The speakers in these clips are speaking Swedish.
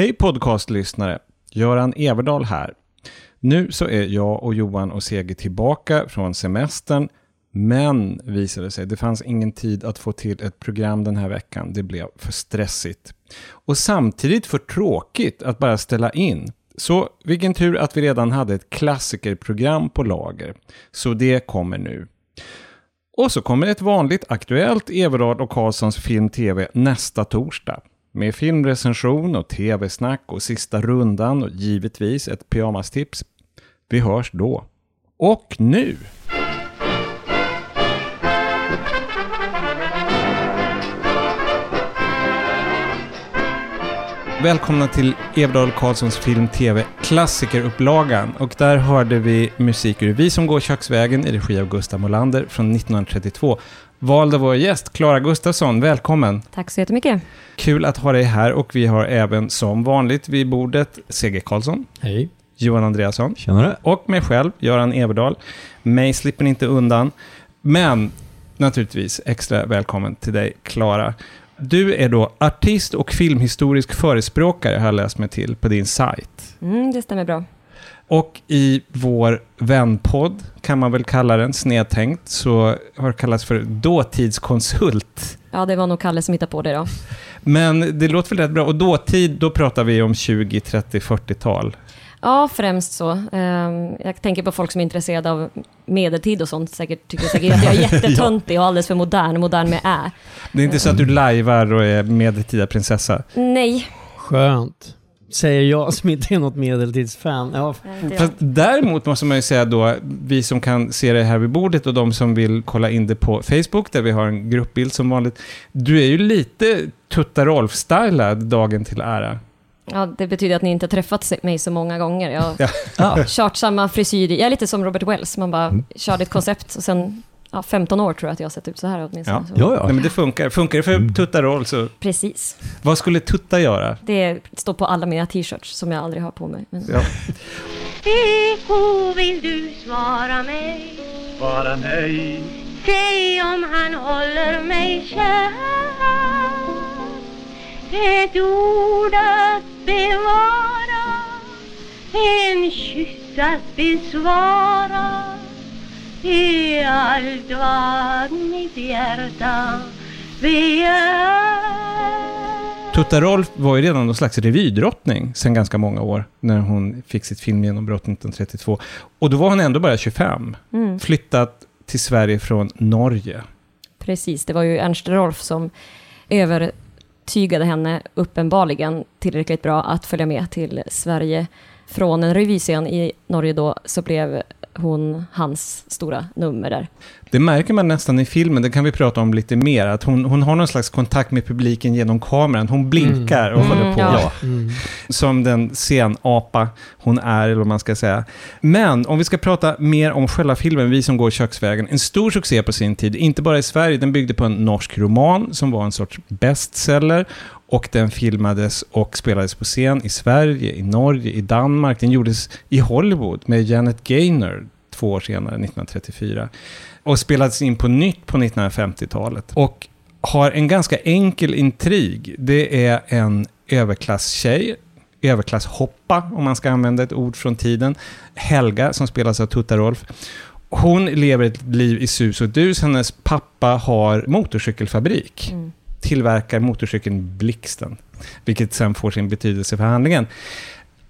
Hej podcastlyssnare, Göran Everdahl här. Nu så är jag och Johan och Sege tillbaka från semestern, men visade sig, det fanns ingen tid att få till ett program den här veckan. Det blev för stressigt och samtidigt för tråkigt att bara ställa in. Så vilken tur att vi redan hade ett klassikerprogram på lager, så det kommer nu. Och så kommer ett vanligt aktuellt Everdahl och Karlssons film-tv nästa torsdag. Med filmrecension och tv-snack och sista rundan och givetvis ett pyjamastips. Vi hörs då. Och nu! Välkomna till Everdahl Karlssons film-tv klassikerupplagan, och där hörde vi musik ur Vi som går köksvägen i regi av Gustav Molander från 1932. Valde vår gäst Klara Gustafsson, välkommen. Tack så jättemycket. Kul att ha dig här, och vi har även som vanligt vid bordet C.G. Karlsson. Hej. Johan Andreasson. Tjena du. Och mig själv, Göran Everdahl. Mig slipper inte undan, men naturligtvis extra välkommen till dig Klara. Du är då artist och filmhistorisk förespråkare, har jag läst mig till på din sajt. Det stämmer bra. Och i vår vänpodd, kan man väl kalla den snedtänkt, så har kallats för dåtidskonsult. Ja, det var nog Kalle som hittade på det då. Men det låter väl rätt bra. Och dåtid, då pratar vi om 20, 30, 40-tal. Ja, främst så. Jag tänker på folk som är intresserade av medeltid och sånt. Tycker säkert att jag är jättetöntig och alldeles för modern med är. Det är inte så att du lajvar och är medeltida prinsessa? Nej. Skönt. Säger jag som inte är något medeltidsfan. Ja. Fast däremot måste man ju säga då, vi som kan se det här vid bordet och de som vill kolla in det på Facebook där vi har en gruppbild som vanligt. Du är ju lite Tutta Rolf-stylad dagen till ära. Ja, det betyder att ni inte har träffat mig så många gånger. Jag har kört samma frisyr. Jag är lite som Robert Wells. Man bara körde ett koncept och sen 15 år tror jag att jag har sett ut så här åtminstone. Ja. Nej, men det funkar. Funkar det för Tutta Rolf så... Precis. Vad skulle Tutta göra? Det står på alla mina t-shirts som jag aldrig har på mig. Men... Ja. Eko, vill du svara mig? Svara nej. Säg om han håller mig kär. Ett ord att bevara, en kyss att besvara, i allt vad mitt hjärta begär. Tutta Rolf var ju redan någon slags revydrottning sedan ganska många år när hon fick sitt filmgenombrott 1932. Och då var hon ändå bara 25, flyttat till Sverige från Norge. Precis, det var ju Ernst Rolf som tygade henne uppenbarligen tillräckligt bra att följa med till Sverige. Från en revyscen i Norge då så blev hon hans stora nummer där. Det märker man nästan i filmen, det kan vi prata om lite mer. Att hon har någon slags kontakt med publiken genom kameran. Hon blinkar och håller på. Ja. Som den scenapa hon är, eller vad man ska säga. Men om vi ska prata mer om själva filmen Vi som går köksvägen. En stor succé på sin tid, inte bara i Sverige. Den byggde på en norsk roman som var en sorts bestseller. Och den filmades och spelades på scen i Sverige, i Norge, i Danmark. Den gjordes i Hollywood med Janet Gaynor 2 år senare, 1934. Och spelades in på nytt på 1950-talet. Och har en ganska enkel intrig. Det är en överklasstjej, överklasshoppa om man ska använda ett ord från tiden. Helga som spelas av Tutta Rolf. Hon lever ett liv i sus och dus. Hennes pappa har motorcykelfabrik. Tillverkar motorcykeln Blixten, vilket sen får sin betydelse för handlingen.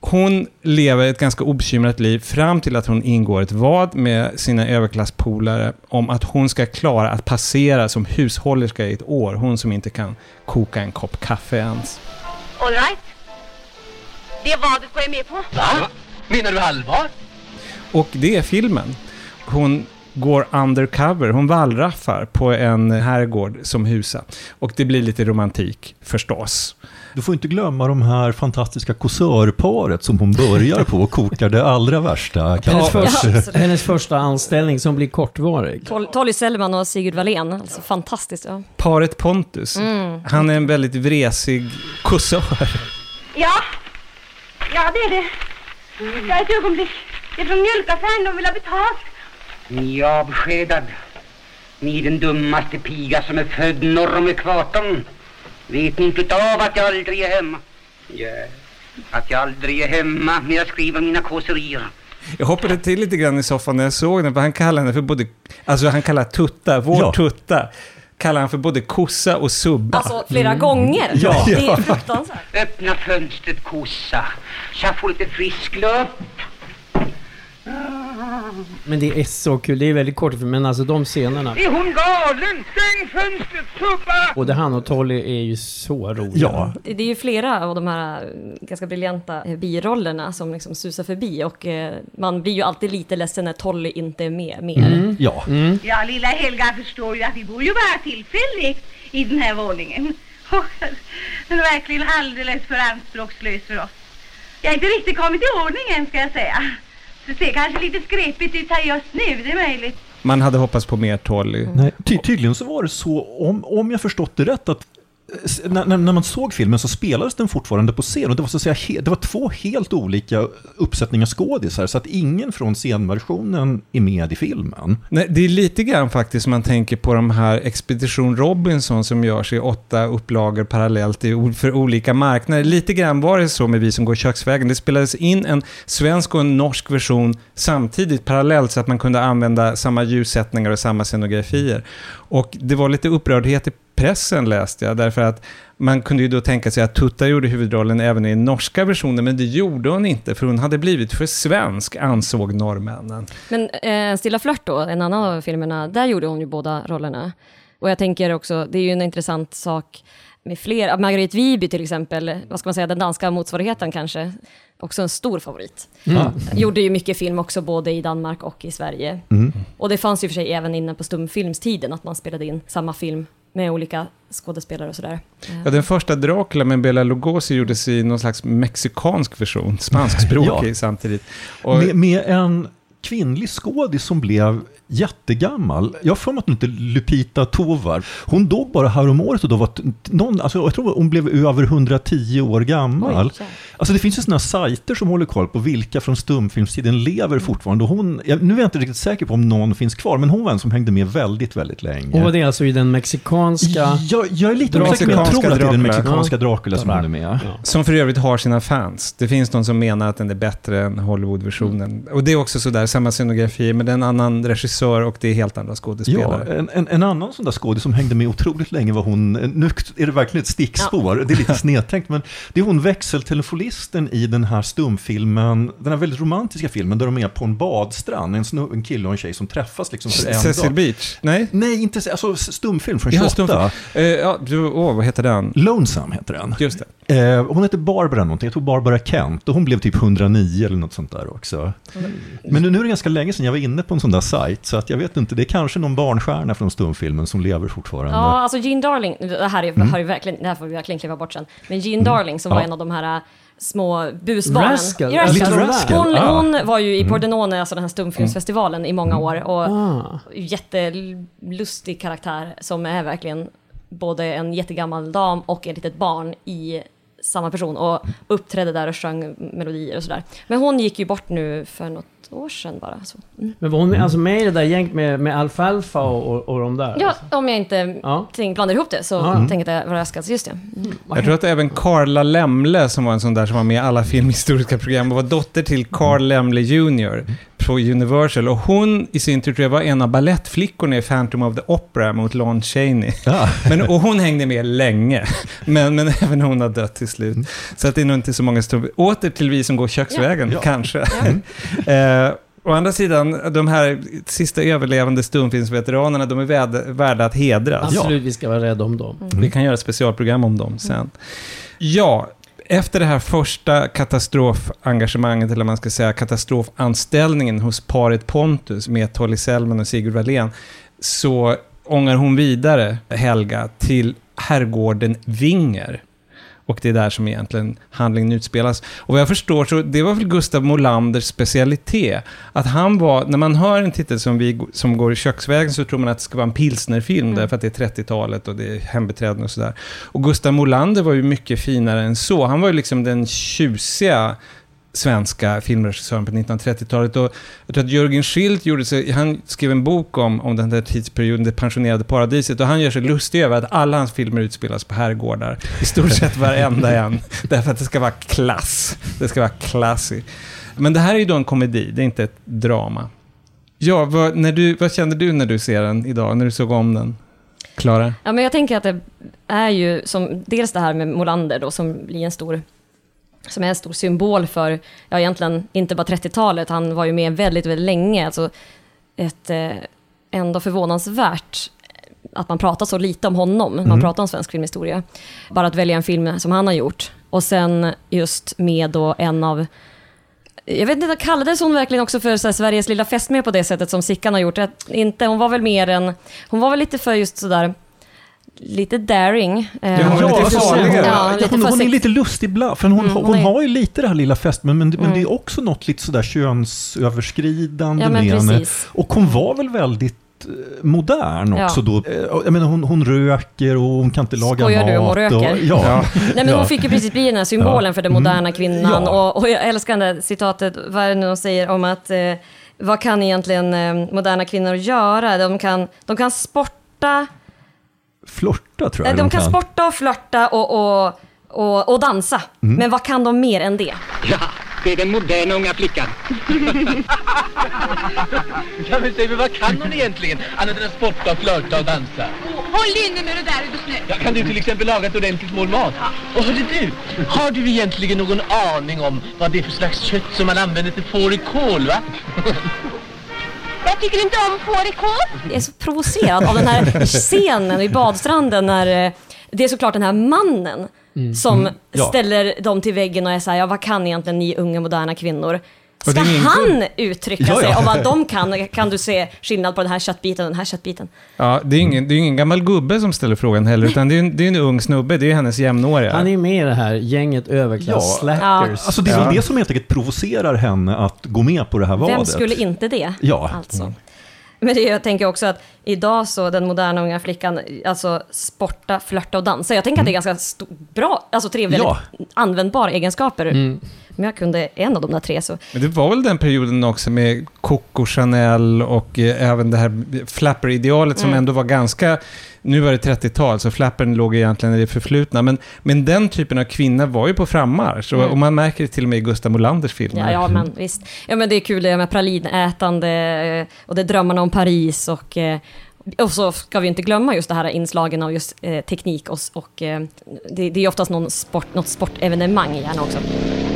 Hon lever ett ganska obekymrat liv fram till att hon ingår ett vad med sina överklasspolare om att hon ska klara att passera som hushållerska i ett år. Hon som inte kan koka en kopp kaffe ens. All right. Det vadet går jag med på. Va? Menar du allvar? Och det är filmen. Hon går undercover, hon vallraffar på en herrgård som husa. Och det blir lite romantik förstås. Du får inte glömma de här fantastiska kåsörparet som hon börjar på och kokar det allra värsta. Hennes första anställning som blir kortvarig. Tollie Zellman och Sigurd Wallén, alltså fantastiskt. Ja. Paret Pontus, han är en väldigt vresig kåsör. Ja det är det. Jag är ett ögonblick. Det är från mjölkaffären, de vill ha betalt. Ni är avskedad. Ni är den dummaste piga som är född norr om ekvatorn. Vet ni inte av att jag aldrig är hemma? Ja, Att jag aldrig är hemma när jag skriver mina kåserier. Jag hoppade till lite grann i soffan när jag såg den, för han kallar henne för både, alltså han kallar Tutta, vår Tutta, kallar han för både kossa och subba. Alltså flera gånger. Ja. Det är fruktansvärt. Öppna fönstret, kossa. Så jag får lite frisk luft. Men det är så kul, det är väldigt kort för, men alltså de scenerna. Är hon galen? Stäng fönstret, subba! Och det han och Tollie är ju så roligt. Ja. Det är ju flera av de här ganska briljanta birollerna som liksom susar förbi, och man blir ju alltid lite ledsen när Tollie inte är med mer. Mm. Ja. Mm. Ja, lilla Helga förstår ju att vi bor ju bara tillfälligt i den här våningen. Men verkligen alldeles för anspråkslös för oss. Jag har inte riktigt kommit i ordningen, ska jag säga. Det ser kanske lite skrepigt ut här just nu, det är möjligt. Man hade hoppats på mer Tollie. Nej, tydligen så var det så, om jag förstått det rätt, att när man såg filmen så spelades den fortfarande på scen, och det var så att säga det var två helt olika uppsättningar skådisar, så att ingen från scenversionen är med i filmen. Nej, det är lite grann faktiskt man tänker på de här Expedition Robinson som görs i 8 upplagor parallellt för olika marknader. Lite grann var det så med Vi som går köksvägen. Det spelades in en svensk och en norsk version samtidigt parallellt, så att man kunde använda samma ljussättningar och samma scenografier. Och det var lite upprördhet i pressen, läste jag, därför att man kunde ju då tänka sig att Tutta gjorde huvudrollen även i norska versionen, men det gjorde hon inte, för hon hade blivit för svensk, ansåg norrmännen. Men Stilla flört då, en annan av filmerna, där gjorde hon ju båda rollerna. Och jag tänker också, det är ju en intressant sak med fler, Margrethe Viby till exempel, vad ska man säga, den danska motsvarigheten kanske, också en stor favorit. Mm. Gjorde ju mycket film också, både i Danmark och i Sverige. Mm. Och det fanns ju för sig även innan på stumfilmstiden att man spelade in samma film med olika skådespelare och sådär. Ja, den första Dracula med Bela Lugosi gjordes i någon slags mexikansk version, spanskspråkig samtidigt. Och med en kvinnlig skådis som blev jättegammal. Jag får mig att inte Lupita Tovar. Hon dog bara här om året, och då var någon, alltså jag tror hon blev över 110 år gammal. Oj, alltså det finns ju såna sajter som håller koll på vilka från stumfilmstiden lever fortfarande. Hon, nu är jag inte riktigt säker på om någon finns kvar, men hon var en som hängde med väldigt, väldigt länge. Och var det alltså i den mexikanska... Jag är lite osäker, men jag tror att det är den mexikanska Dracula som är med. Ja. Som för övrigt har sina fans. Det finns någon som menar att den är bättre än Hollywood-versionen. Mm. Och det är också sådär, samma scenografi, men det är en annan regissör och det är helt andra skådespelare. Ja, en annan sån där skådespelare som hängde med otroligt länge var hon, nu är det verkligen ett stickspår, det är lite snedtänkt, men det är hon växeltelefonisten i den här stumfilmen, den här väldigt romantiska filmen där de är på en badstrand, en kille och en tjej som träffas liksom för en dag. Cecil Beach? Nej? Nej, inte alltså stumfilm från 28. Vad heter den? Lonesome heter den. Just det. Hon heter Barbara någonting, jag tror Barbara Kent, och hon blev typ 109 eller något sånt där också. Mm. Men nu är det ganska länge sedan jag var inne på en sån där sajt, så att jag vet inte, det är kanske någon barnstjärna från stumfilmen som lever fortfarande. Ja, alltså Jean Darling, det här får vi verkligen kliva bort sen. Men Jean Darling som var en av de här små busbarnen. Rascal. Hon var ju i Pordenone, alltså den här stumfilmsfestivalen, i många år, och jättelustig karaktär som är verkligen både en jättegammal dam och ett litet barn i samma person, och uppträdde där och sjöng melodier och sådär. Men hon gick ju bort nu för något år sedan bara. Så. Mm. Men var hon med, alltså med i det där gänget med Alfalfa och de där? Ja, alltså. Om jag inte blandar ihop det, så tänkte jag vad jag ska, just det. Mm. Jag tror att även Carla Lämle, som var en sån där som var med i alla filmhistoriska program, och var dotter till Carl Lämle Jr. på Universal, och hon i sin tur tror jag var en av ballettflickorna i Phantom of the Opera mot Lon Chaney. Ja. Och hon hängde med länge, men även hon har dött till slut. Så att det är nog inte så många åter till Vi som går köksvägen, kanske. Ja. Å andra sidan, de här sista överlevande stumfilmsveteranerna, de är värda att hedras. Absolut, vi ska vara rädda om dem. Vi kan göra ett specialprogram om dem sen. Ja. Efter det här första katastrofengagemanget, eller man ska säga katastrofanställningen hos paret Pontus med Tollie Zellman och Sigurd Wallén, så ångar hon vidare, Helga, till herrgården Vinger. Och det är där som egentligen handlingen utspelas. Och vad jag förstår, så det var väl Gustav Molanders specialitet. Att han var, när man hör en titel som Vi som går i köksvägen, så tror man att det ska vara en pilsnerfilm, därför att det är 30-talet och det är hembiträden och sådär. Och Gustav Molander var ju mycket finare än så. Han var ju liksom den tjusiga svenska filmregissören på 1930-talet. Och jag tror att Jörgen Schildt han skrev en bok om den där tidsperioden, Det pensionerade paradiset, och han gör sig lustig över att alla hans filmer utspelas på herrgårdar, i stort sett varenda en, därför att det ska vara klass, det ska vara classy. Men det här är ju då en komedi, det är inte ett drama. Ja, vad kände du när du ser den idag, när du såg om den? Klara? Ja, men jag tänker att det är ju som dels det här med Molander då, som blir en stor symbol för, ja, egentligen inte bara 30-talet, han var ju med väldigt, väldigt länge. Alltså ett ändå förvånansvärt att man pratar så lite om honom. Man pratar om svensk filmhistoria. Bara att välja en film som han har gjort. Och sen just med då en av, jag vet inte, jag kallades hon verkligen också för så här, Sveriges lilla fästmö på det sättet som Sickan har gjort. Inte, hon var väl mer än, hon var väl lite för just sådär, lite daring. Hon är lite lustig ibland, för hon har ju lite det här lilla fest, men det är också något lite sådär könsöverskridande med henne. Och hon var väl väldigt modern också då. Jag menar, hon röker och hon kan inte laga mat. Nej, men hon fick ju precis bli den här symbolen för den moderna kvinnan. Och jag älskar det här citatet, vad är det nu hon säger om att vad kan egentligen moderna kvinnor göra? De kan sporta, flörta, tror jag. Nej, de kan sporta och flörta och dansa. Men vad kan de mer än det? Ja, det är den moderna unga flickan. Ja, men säg mig, vad kan hon egentligen annat än att sporta, flörta och dansa? Håll inne med det där, är du snäll. Ja, kan du till exempel laga ett ordentligt mål mat? Och hörde du, har du egentligen någon aning om vad det är för slags kött som man använder till fårikål, va? Jag tycker inte om fårikål. Jag är så provocerad av den här scenen i badstranden när det är såklart den här mannen som ställer dem till väggen och är så här, ja, vad kan egentligen ni unga moderna kvinnor? Ska han uttrycka sig om vad de kan? Kan du se skillnad på den här köttbiten och den här köttbiten? Ja, det är ingen gammal gubbe som ställer frågan heller, utan det är en ung snubbe, det är hennes jämnåriga. Han är ju med i det här gänget överklass slackers. Alltså det är väl det som helt enkelt provocerar henne att gå med på det här vadet. Vem skulle inte det? Ja. Alltså. Men det, jag tänker också att idag så den moderna unga flickan, alltså sporta, flörta och dansa. Jag tänker att det är ganska bra, alltså trevligt, användbara egenskaper. Men jag kunde en av de där tre så. Men det var väl den perioden också med Coco Chanel och även det här flapper-idealet som ändå var ganska, nu var det 30-tal så flappern låg egentligen i det förflutna, men den typen av kvinna var ju på frammarsch och man märker det till och med i Gustav Molanders filmer. Ja, men visst. Ja, men det är kul det med pralinätande och det drömmarna om Paris och så ska vi inte glömma just det här inslagen av just teknik och det är oftast något sportevenemang i gärna också.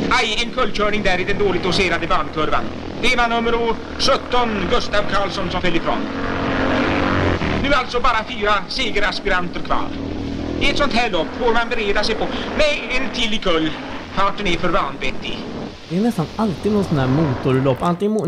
Aj, en kullkörning där i den dåligt doserade bankurvan. Det var nummer 17, Gustav Karlsson, som föll ifrån. Nu alltså bara 4 segeraspiranter kvar. I ett sånt här lopp får man bereda sig på. Nej, en till i kull. Farten är för vanvettig. Det är nästan alltid någon sån här motorlopp.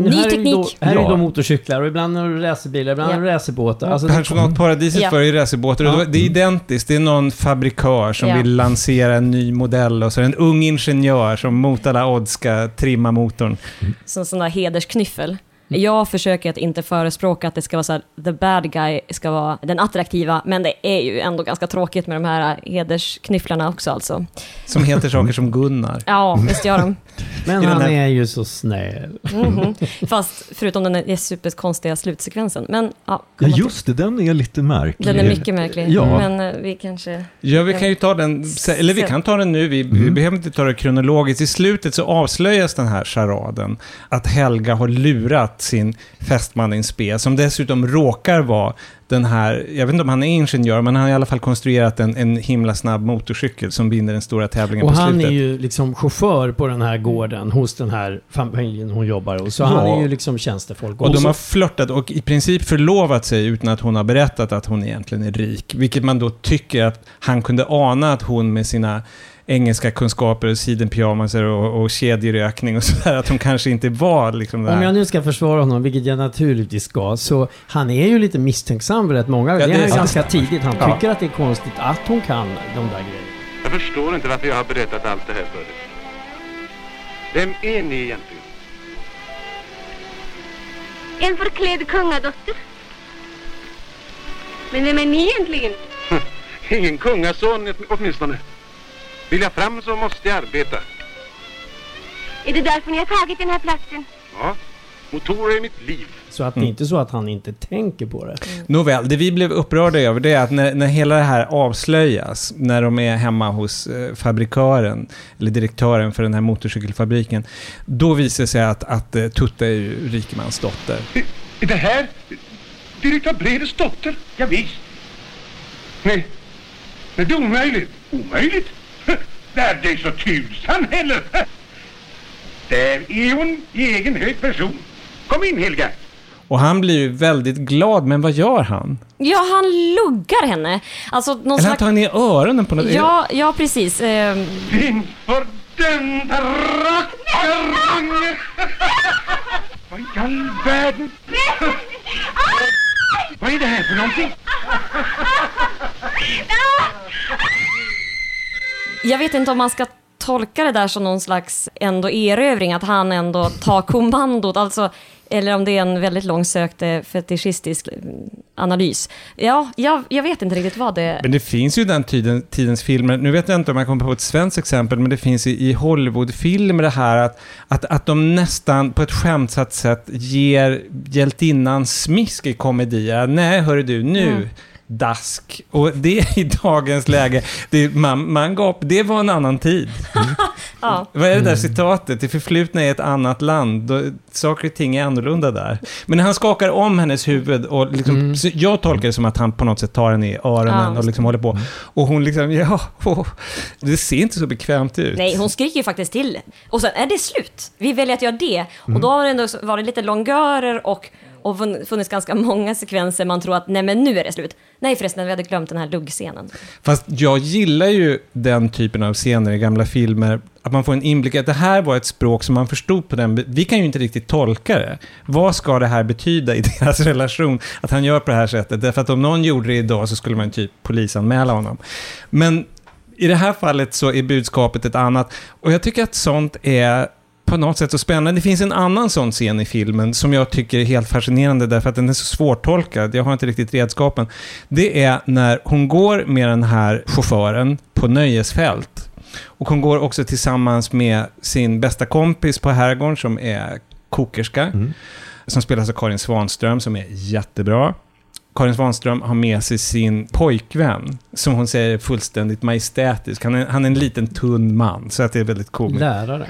Ny teknik. Här är ju då motorcyklar och ibland är det racerbilar, ibland är det racerbåtar. Alltså, personalparadiset för ju racerbåtar. Och det är identiskt. Det är någon fabrikör som vill lansera en ny modell och så är det en ung ingenjör som mot alla odds ska trimma motorn. Som sån där hedersknyffel. Jag försöker att inte förespråka att det ska vara så här, the bad guy ska vara den attraktiva, men det är ju ändå ganska tråkigt med de här hedersknyfflarna också, alltså. Som heter saker som Gunnar. Ja, visst gör de. Men han är ju så snäll. Fast förutom den är superkonstiga slutsekvensen. Men, ja, just det, den är lite märklig. Den är mycket märklig. Ja. Men vi kanske... Ja, vi kan ju ta den, eller vi kan ta den nu. Vi behöver inte ta det kronologiskt. I slutet så avslöjas den här charaden att Helga har lurat sin fästman in spe, som dessutom råkar vara den här, jag vet inte om han är ingenjör, men han har i alla fall konstruerat en himla snabb motorcykel som vinner den stora tävlingen och på slutet. Och han är ju liksom chaufför på den här gården hos den här familjen hon jobbar hos, så han är ju liksom tjänstefolk. Och de har flörtat och i princip förlovat sig utan att hon har berättat att hon egentligen är rik, vilket man då tycker att han kunde ana att hon med sina engelska kunskaper, sidenpyjamaser och kedjerökning och sådär, att de kanske inte var liksom där. Om jag nu ska försvara honom, vilket jag naturligtvis ska, så han är ju lite misstänksam för rätt många. Det är ganska tidigt. Han tycker att det är konstigt att hon kan de där grejerna. Jag förstår inte varför jag har berättat allt det här för dig. Vem är ni egentligen? En förklädd kungadotter. Men vem är ni egentligen? Ingen kungason åtminstone. Vill jag fram så måste jag arbeta. Är det därför ni har tagit den här platsen? Ja, motorer är mitt liv. Så att det inte är så att han inte tänker på det. Mm. Nåväl, det vi blev upprörda över det är att när hela det här avslöjas, när de är hemma hos fabrikören eller direktören för den här motorcykelfabriken, då visar sig att Tutta är ju Rikemans dotter. Är det här direktör Bredes dotter? Ja, visst. Nej, det är omöjligt. Omöjligt? Där det är så tusan heller. Där är hon i egen hög person. Kom in, Helga. Och han blir ju väldigt glad, men vad gör han? Ja, han luggar henne. Alltså, någon eller han tar henne i öronen på något. Ja, precis. Din fördömda rackarunge! Vad i all världen? Vad är det här för någonting? Jag vet inte om man ska tolka det där som någon slags ändå erövring, att han ändå tar kommandot, alltså, eller om det är en väldigt långsökt fetischistisk analys. Ja, jag vet inte riktigt vad det... Men det finns ju den tidens filmer, nu vet jag inte om jag kommer på ett svenskt exempel, men det finns i Hollywoodfilmer det här att de nästan på ett skämtsamt sätt ger hjältinnan smisk i komedier. Nej, hör du, nu... Mm. Dask. Och det i dagens läge, det mangap, det var en annan tid. Ja. Vad är det där citatet? Det förflutna är ett annat land. Då, saker och ting är annorlunda där. Men han skakar om hennes huvud och liksom, jag tolkar det som att han på något sätt tar henne i öronen och liksom håller på. Och hon liksom, det ser inte så bekvämt ut. Nej, hon skriker ju faktiskt till. Och sen är det slut. Vi väljer att göra det. Och då har det ändå varit lite långörer och funnits ganska många sekvenser man tror att nej, men nu är det slut. Nej, förresten, vi hade glömt den här luggscenen. Fast jag gillar ju den typen av scener i gamla filmer, att man får en inblick att det här var ett språk som man förstod på den. Vi kan ju inte riktigt tolka det. Vad ska det här betyda i deras relation att han gör på det här sättet? Därför att om någon gjorde det idag så skulle man typ polisanmäla honom. Men i det här fallet så är budskapet ett annat. Och jag tycker att sånt är... på något sätt så spännande. Det finns en annan sån scen i filmen som jag tycker är helt fascinerande därför att den är så svårtolkad. Jag har inte riktigt redskapen. Det är när hon går med den här chauffören på nöjesfält. Och hon går också tillsammans med sin bästa kompis på herrgården som är kokerska. Som spelas av Karin Swanström som är jättebra. Karin Swanström har med sig sin pojkvän som hon säger är fullständigt majestätisk. Han är en liten tunn man så att det är väldigt komiskt.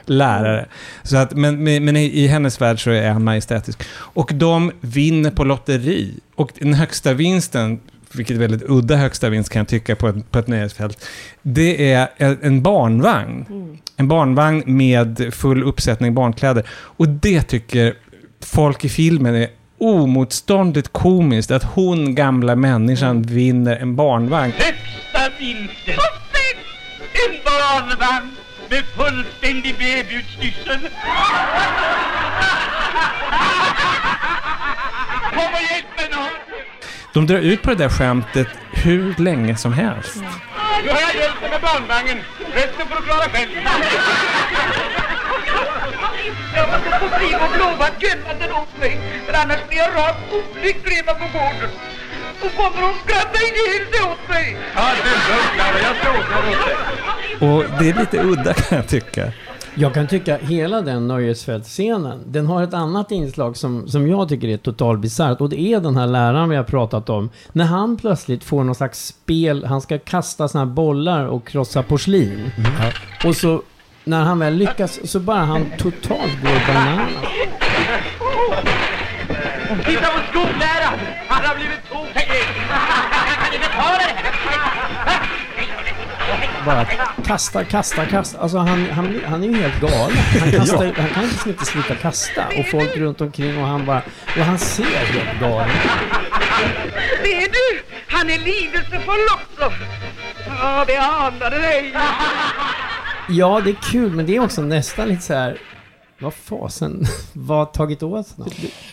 Lärare. Så att, men i hennes värld så är han majestätisk. Och de vinner på lotteri. Och den högsta vinsten, vilket är väldigt udda högsta vinst kan jag tycka på ett nöjesfält, det är en barnvagn. En barnvagn med full uppsättning barnkläder. Och det tycker folk i filmen är omotståndligt komiskt att hon, gamla människan, vinner en barnvagn. Högsta vinsten! En barnvagn med fullständig babutstyrsel! Kom och hjälp mig då! De drar ut på det där skämtet hur länge som helst. Nu har jag hjälpt med barnvagnen. Resten får du klara själv. Jag måste få skriva och lova att gömma den åt mig, för annars blir jag rakt olycklig på gården. Och kommer hon skratta in i huset åt mig? Ja, det är lugnt, jag ska åka åt dig. Och det är lite udda kan jag tycka. Jag kan tycka hela den nöjesfältscenen, den har ett annat inslag som jag tycker är totalt bisarrt, och det är den här läraren vi har pratat om. När han plötsligt får någon slags spel, han ska kasta såna här bollar och krossa porslin. Och så när han väl lyckas så bara han totalt går banan. Titta på skolläraren! Han har blivit tokig! Han kan inte ta det här! Bara kasta. Alltså han är ju helt galen. Han kan liksom inte sluta kasta. Och folk runt omkring och han ser helt galen. Det är du! Han är lidelsefull också! Ja, det anade dig! Ja, det är kul, men det är också nästan lite så här... Vad fasen? Vad tagit åt?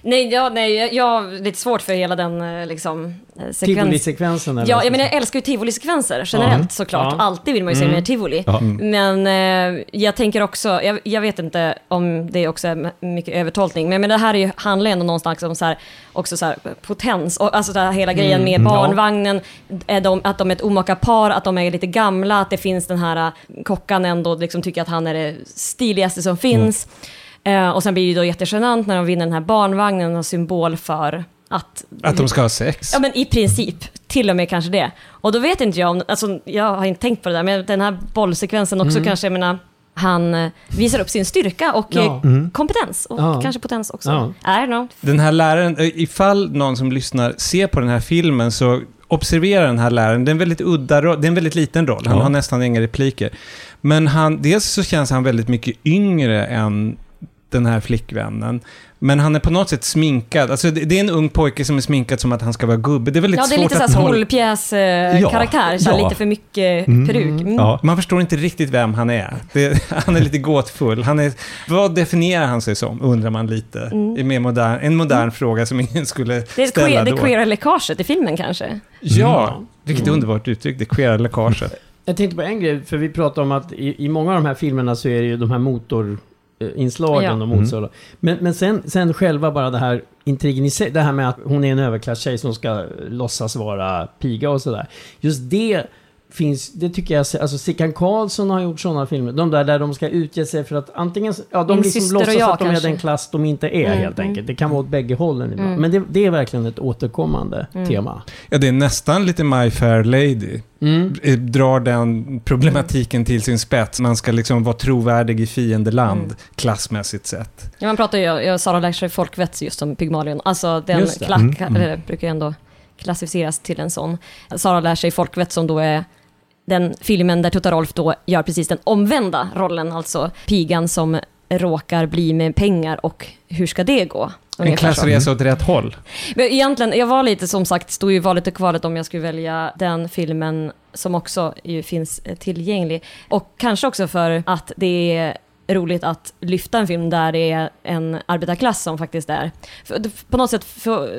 Nej, jag är lite svårt för hela den liksom, Tivoli-sekvensen? Ja, jag menar, jag älskar ju tivoli-sekvenser generellt, såklart. Alltid vill man ju se mer tivoli. Men jag tänker också, jag vet inte om det också är mycket övertolkning, men det här är ju, handlar ju ändå någonstans om så här, också så här, potens, och, alltså så här, hela grejen med barnvagnen, att de är ett omaka par, att de är lite gamla, att det finns den här kockan ändå liksom tycker att han är det stiligaste som finns. Och sen blir det ju då jättegenant när de vinner den här barnvagnen, och symbol för att de ska ha sex. Ja, men i princip, till och med kanske det. Och då vet inte jag om, alltså jag har inte tänkt på det där, men den här bollsekvensen också kanske, jag menar, han visar upp sin styrka och kompetens och kanske potens också. Den här läraren, ifall någon som lyssnar ser på den här filmen, så observera den här läraren. Det är en väldigt udda roll, det är en väldigt liten roll. Han har nästan inga repliker. Men han, dels så känns han väldigt mycket yngre än den här flickvännen. Men han är på något sätt sminkad. Alltså det är en ung pojke som är sminkad som att han ska vara gubbe. Det är väldigt svårt att... Ja, det är lite så här skolpjäs-karaktär. Så lite för mycket peruk. Ja, man förstår inte riktigt vem han är. Han är lite gåtfull. Vad definierar han sig som, undrar man lite. En modern fråga som ingen skulle ställa då. Det queera läckaget i filmen kanske. Ja, vilket underbart uttryck. Det queera läckaget. Jag tänkte på en grej, för vi pratar om att i många av de här filmerna så är det ju de här motorinslagen och motsvarande. Men sen själva bara det här intrigen i sig, det här med att hon är en överklasstjej som ska låtsas vara piga och sådär. Just det finns, det tycker jag, alltså C.G. Karlsson har gjort sådana filmer, de där de ska utge sig för att antingen, ja, de liksom låtsas att de är den klass de inte är, helt enkelt. Det kan vara åt bägge hållen ibland. Men det är verkligen ett återkommande tema. Ja, det är nästan lite My Fair Lady. Drar den problematiken till sin spets. Man ska liksom vara trovärdig i fiendeland, klassmässigt sett. Ja, man pratar ju, Sara Larsson folkvets just om Pygmalion. Alltså den klack brukar ju ändå klassificeras till en sån. Sara lär sig folkvett, som då är den filmen där Tutta Rolf då gör precis den omvända rollen, alltså pigan som råkar bli med pengar, och hur ska det gå? En klassresa åt rätt håll. Men egentligen, jag var lite, som sagt, stod ju valet och kvalet om jag skulle välja den filmen, som också ju finns tillgänglig, och kanske också för att det är roligt att lyfta en film där det är en arbetarklass som faktiskt är. På något sätt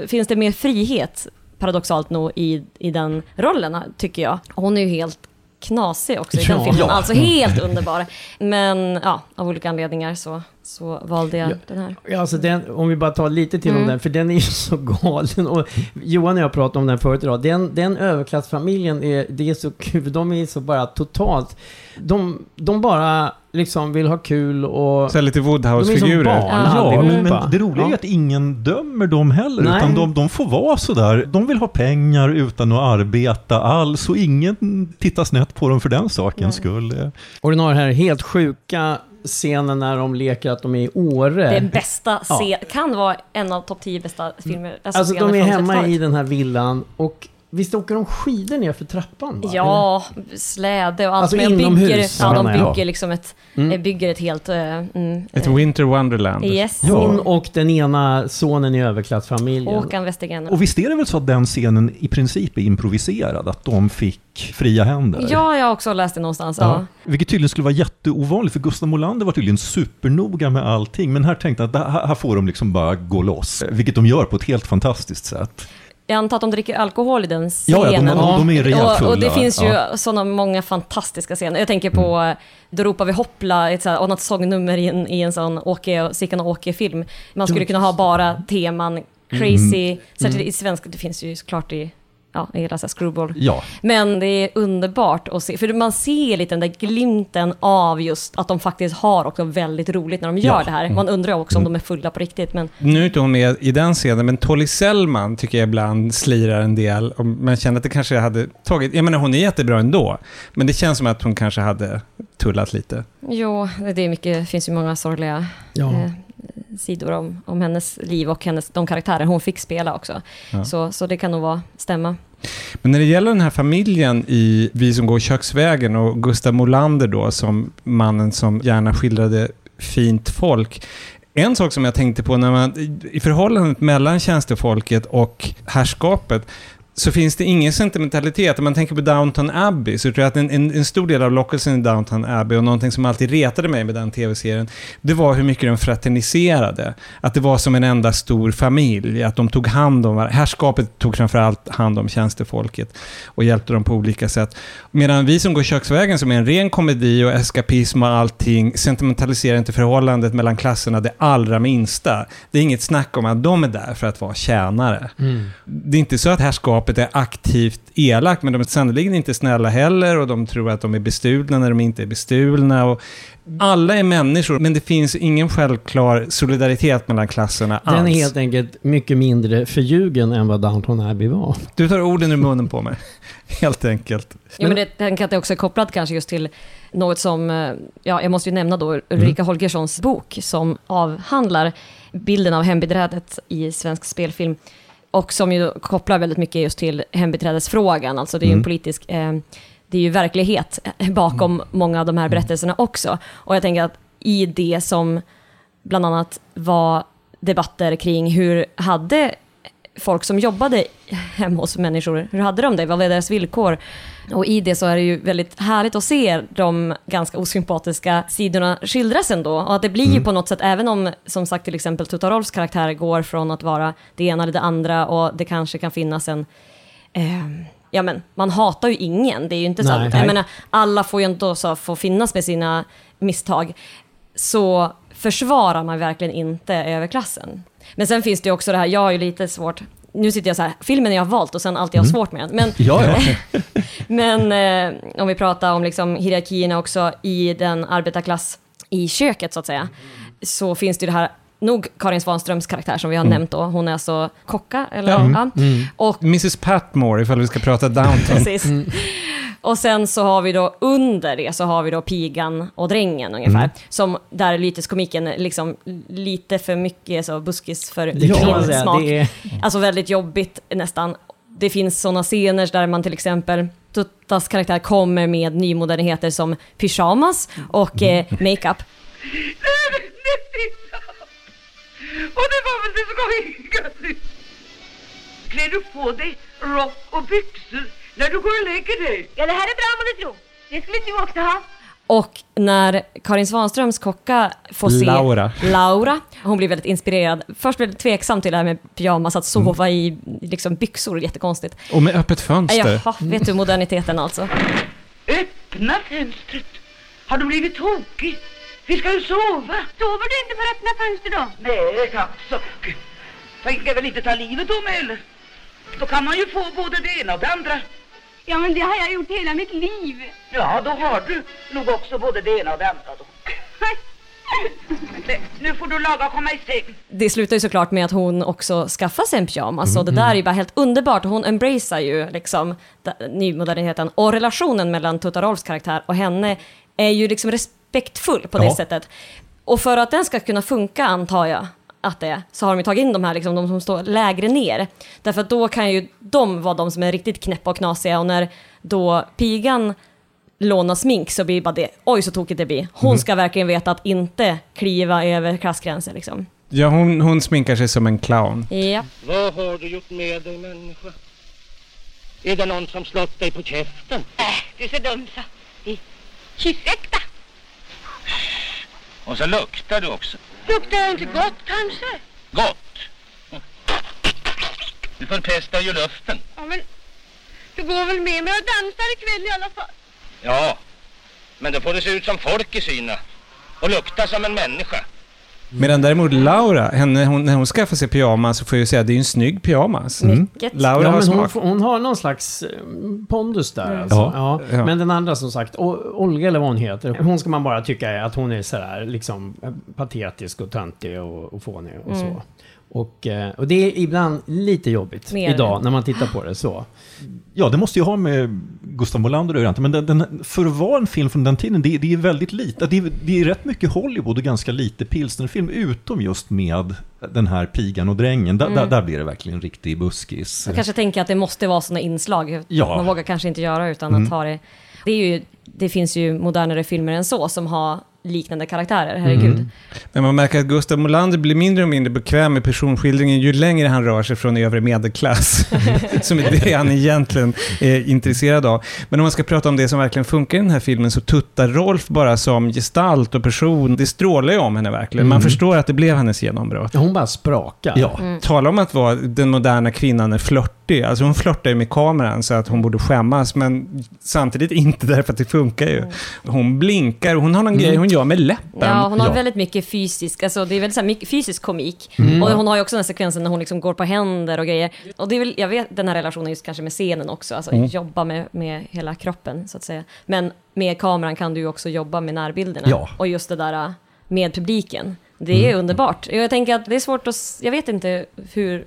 finns det mer frihet, paradoxalt nog, i den rollen, tycker jag. Hon är ju helt knasig också i den filmen. Alltså helt underbar. Men ja, av olika anledningar så valde jag den här. Ja, alltså den, om vi bara tar lite till om den, för den är ju så galen. Och Johan och jag pratade om den förut idag. Den överklassfamiljen är, det är så kul. De är så bara totalt... De bara liksom vill ha kul och... Så lite Woodhouse-figurer. Men det roliga är att ingen dömer dem heller. Nej. Utan de får vara sådär. De vill ha pengar utan att arbeta alls. Och ingen tittar snett på dem för den sakens skull. Och den har här helt sjuka... scenen när de leker att de är i Åre. Den bästa kan vara en av topp 10 bästa filmer. Alltså de är hemma i den här villan, och visst åker de skidor ner för trappan? Va? Ja, släde och allt. Alltså inomhus. Ja, de bygger liksom ett helt... ett Winter Wonderland. Yes. Ja. Hon och den ena sonen i överklassfamiljen. Håkan Westergren. Och visst är det väl så att den scenen i princip är improviserad? Att de fick fria händer. Ja, jag har också läst det någonstans. Ja. Vilket tydligen skulle vara jätteovanligt, för Gustav Molander var tydligen supernoga med allting. Men här tänkte jag att här får de liksom bara gå loss. Vilket de gör på ett helt fantastiskt sätt. Jag antar att de dricker alkohol i den scenen. Ja, de är rejält fulla. Och det finns ju sådana många fantastiska scener. Jag tänker på Då ropar vi hoppla, ett annat sångnummer i en sån Sickan och Åke-film. Man skulle kunna ha bara teman crazy. Särskilt i svenska, det finns ju såklart i... Ja, jag gillar så här Screwball. Ja. Men det är underbart att se. För man ser lite den där glimten av just att de faktiskt har också väldigt roligt när de gör det här. Man undrar också om de är fulla på riktigt. Men... Nu är inte hon med i den scenen, men Tollie Zellman tycker jag ibland slirar en del. Och man känner att det kanske hade tagit... Jag menar, hon är jättebra ändå. Men det känns som att hon kanske hade tullat lite. Jo, det är mycket, finns ju många sorgliga... sidor om hennes liv och de karaktärer hon fick spela också. Ja. Så det kan nog stämma. Men när det gäller den här familjen i Vi som går köksvägen, och Gustav Molander då som mannen som gärna skildrade fint folk. En sak som jag tänkte på när man, i förhållandet mellan tjänstefolket och härskapet, så finns det ingen sentimentalitet. Om man tänker på Downton Abbey så tror jag att en stor del av lockelsen i Downton Abbey, och någonting som alltid retade mig med den tv-serien, det var hur mycket de fraterniserade. Att det var som en enda stor familj. Att de tog hand om herrskapet tog framförallt hand om tjänstefolket och hjälpte dem på olika sätt. Medan Vi som går köksvägen, som är en ren komedi och eskapism och allting, sentimentaliserar inte förhållandet mellan klasserna det allra minsta. Det är inget snack om att de är där för att vara tjänare. Mm. Det är inte så att herrskapet är aktivt elakt, men de är sannolikt inte snälla heller, och de tror att de är bestulna när de inte är bestulna, och alla är människor, men det finns ingen självklar solidaritet mellan klasserna alls. Den är helt enkelt mycket mindre förljugen än vad Downton Abbey var. Du tar orden ur munnen på mig, helt enkelt. Ja, men det tänker jag att det också är kopplat kanske just till något som, ja, jag måste ju nämna då Ulrika Holgerssons bok som avhandlar bilden av hembiträdet i svensk spelfilm. Och som ju kopplar väldigt mycket just till hembiträdesfrågan. Alltså det är ju en politisk, det är ju verklighet bakom många av de här berättelserna också. Och jag tänker att i det som bland annat var debatter kring hur hade folk som jobbade hemma hos människor, hur hade de det? Vad var deras villkor? Och i det så är det ju väldigt härligt att se de ganska osympatiska sidorna skildras ändå. Och att det blir ju på något sätt, även om som sagt till exempel Tutta Rolfs karaktär går från att vara det ena eller det andra, och det kanske kan finnas en... ja, men man hatar ju ingen, det är ju inte sant. Jag menar, alla får ju ändå så, får finnas med sina misstag. Så försvarar man verkligen inte överklassen. Men sen finns det ju också det här, jag har ju lite svårt... Nu sitter jag så här, filmen jag har valt och sen alltid jag har svårt med den. Men, men om vi pratar om liksom hierarkierna också i den arbetarklass i köket så att säga, så finns det ju det här, nog Karin Swanströms karaktär som vi har nämnt då. Hon är alltså kocka, eller och Mrs. Patmore, ifall vi ska prata Downton. Precis. Och sen så har vi då under det så har vi då pigan och drängen ungefär, som där lyteskomiken liksom lite för mycket så buskis för smak. Är... Alltså väldigt jobbigt nästan. Det finns sådana scener där man till exempel Tuttas karaktär kommer med nymodernheter som pyjamas och makeup. Och det var väl det skojigaste. Klär du på dig rock och byxor när du går och lägger dig? Ja, det här är bra om du tror. Det skulle du också ha. Och när Karin Swanströms kocka får se Laura, hon blir väldigt inspirerad. Först blev det tveksam till det här med pyjamas, att sova i liksom byxor, jättekonstigt. Och med öppet fönster. Ja, vet du moderniteten alltså. Öppna fönstret? Har du blivit tokig? Vi ska ju sova. Sover du inte för öppna fönster då? Nej, kanske. Tänker väl inte ta livet om eller? Då kan man ju få både det ena och det andra. Ja, men det har jag gjort hela mitt liv. Ja, då har du nog också både det ena och det andra då. Nu får du laga och komma i säng. Det slutar ju såklart med att hon också skaffar sig en pyjamas. Och det där är ju bara helt underbart. Hon embracerar ju liksom nymodernheten. Och relationen mellan Tutta Rolfs karaktär och henne är ju liksom respektfull på det sättet. Och för att den ska kunna funka, antar jag att det är, så har de ju tagit in de här liksom, de som står lägre ner. Därför att då kan ju de vara de som är riktigt knäppa och knasiga, och när då pigan lånar smink så blir bara det, oj så tokigt det blir. Hon ska verkligen veta att inte kliva över klassgränser liksom. Ja, hon sminkar sig som en clown. Ja. Vad har du gjort med dig, människa? Är det någon som slått dig på käften? Nej, du är så dum så. Ursäkta. Och så luktar du också. Luktar jag inte gott kanske? Gott? Du förpestar ju luften. Ja, men du går väl med mig och dansar ikväll i alla fall? Ja, men då får du se ut som folk i syna. Och lukta som en människa. Medan däremot Laura, när hon skaffar sig pyjamas så får jag ju säga att det är en snygg pyjamas. Laura har smak. Hon har någon slags pondus där. Alltså. Ja. Men den andra som sagt, Olga eller vad hon heter, hon ska man bara tycka att hon är sådär liksom patetisk och töntig och fånig och så. Och det är ibland lite jobbigt idag när man tittar på det så. Ja, det måste ju ha med Gustav Molander att göra, men för att vara en film från den tiden, det är väldigt lite. Det är rätt mycket Hollywood och ganska lite pilsnerfilm, utom just med den här pigan och drängen. Där blir det verkligen en riktig buskis. Jag kanske tänker att det måste vara såna inslag. Ja. Man vågar kanske inte göra utan att ha det. Det finns ju modernare filmer än så som har liknande karaktärer, herregud. Mm. Men man märker att Gustav Molander blir mindre och mindre bekväm med personskildringen ju längre han rör sig från övre medelklass, som är det han egentligen är intresserad av. Men om man ska prata om det som verkligen funkar i den här filmen, så Tutta Rolf bara som gestalt och person, det strålar ju om henne verkligen. Man förstår att det blev hennes genombrott. Hon bara sprakar. Ja. Mm. Tala om att vara den moderna kvinnan är flörtig. Alltså hon flörtar ju med kameran så att hon borde skämmas, men samtidigt inte, därför att det funkar ju. Hon blinkar, hon har någon grej hon gör med läppen. Ja, hon har väldigt mycket fysisk, alltså det är väldigt så här mycket fysisk komik. Mm. Och hon har ju också den sekvensen när hon liksom går på händer och grejer. Och det är väl, jag vet, den här relationen just kanske med scenen också, alltså jobba med hela kroppen så att säga. Men med kameran kan du ju också jobba med närbilderna och just det där med publiken. Det är underbart. Jag tänker att det är svårt att... Jag vet inte hur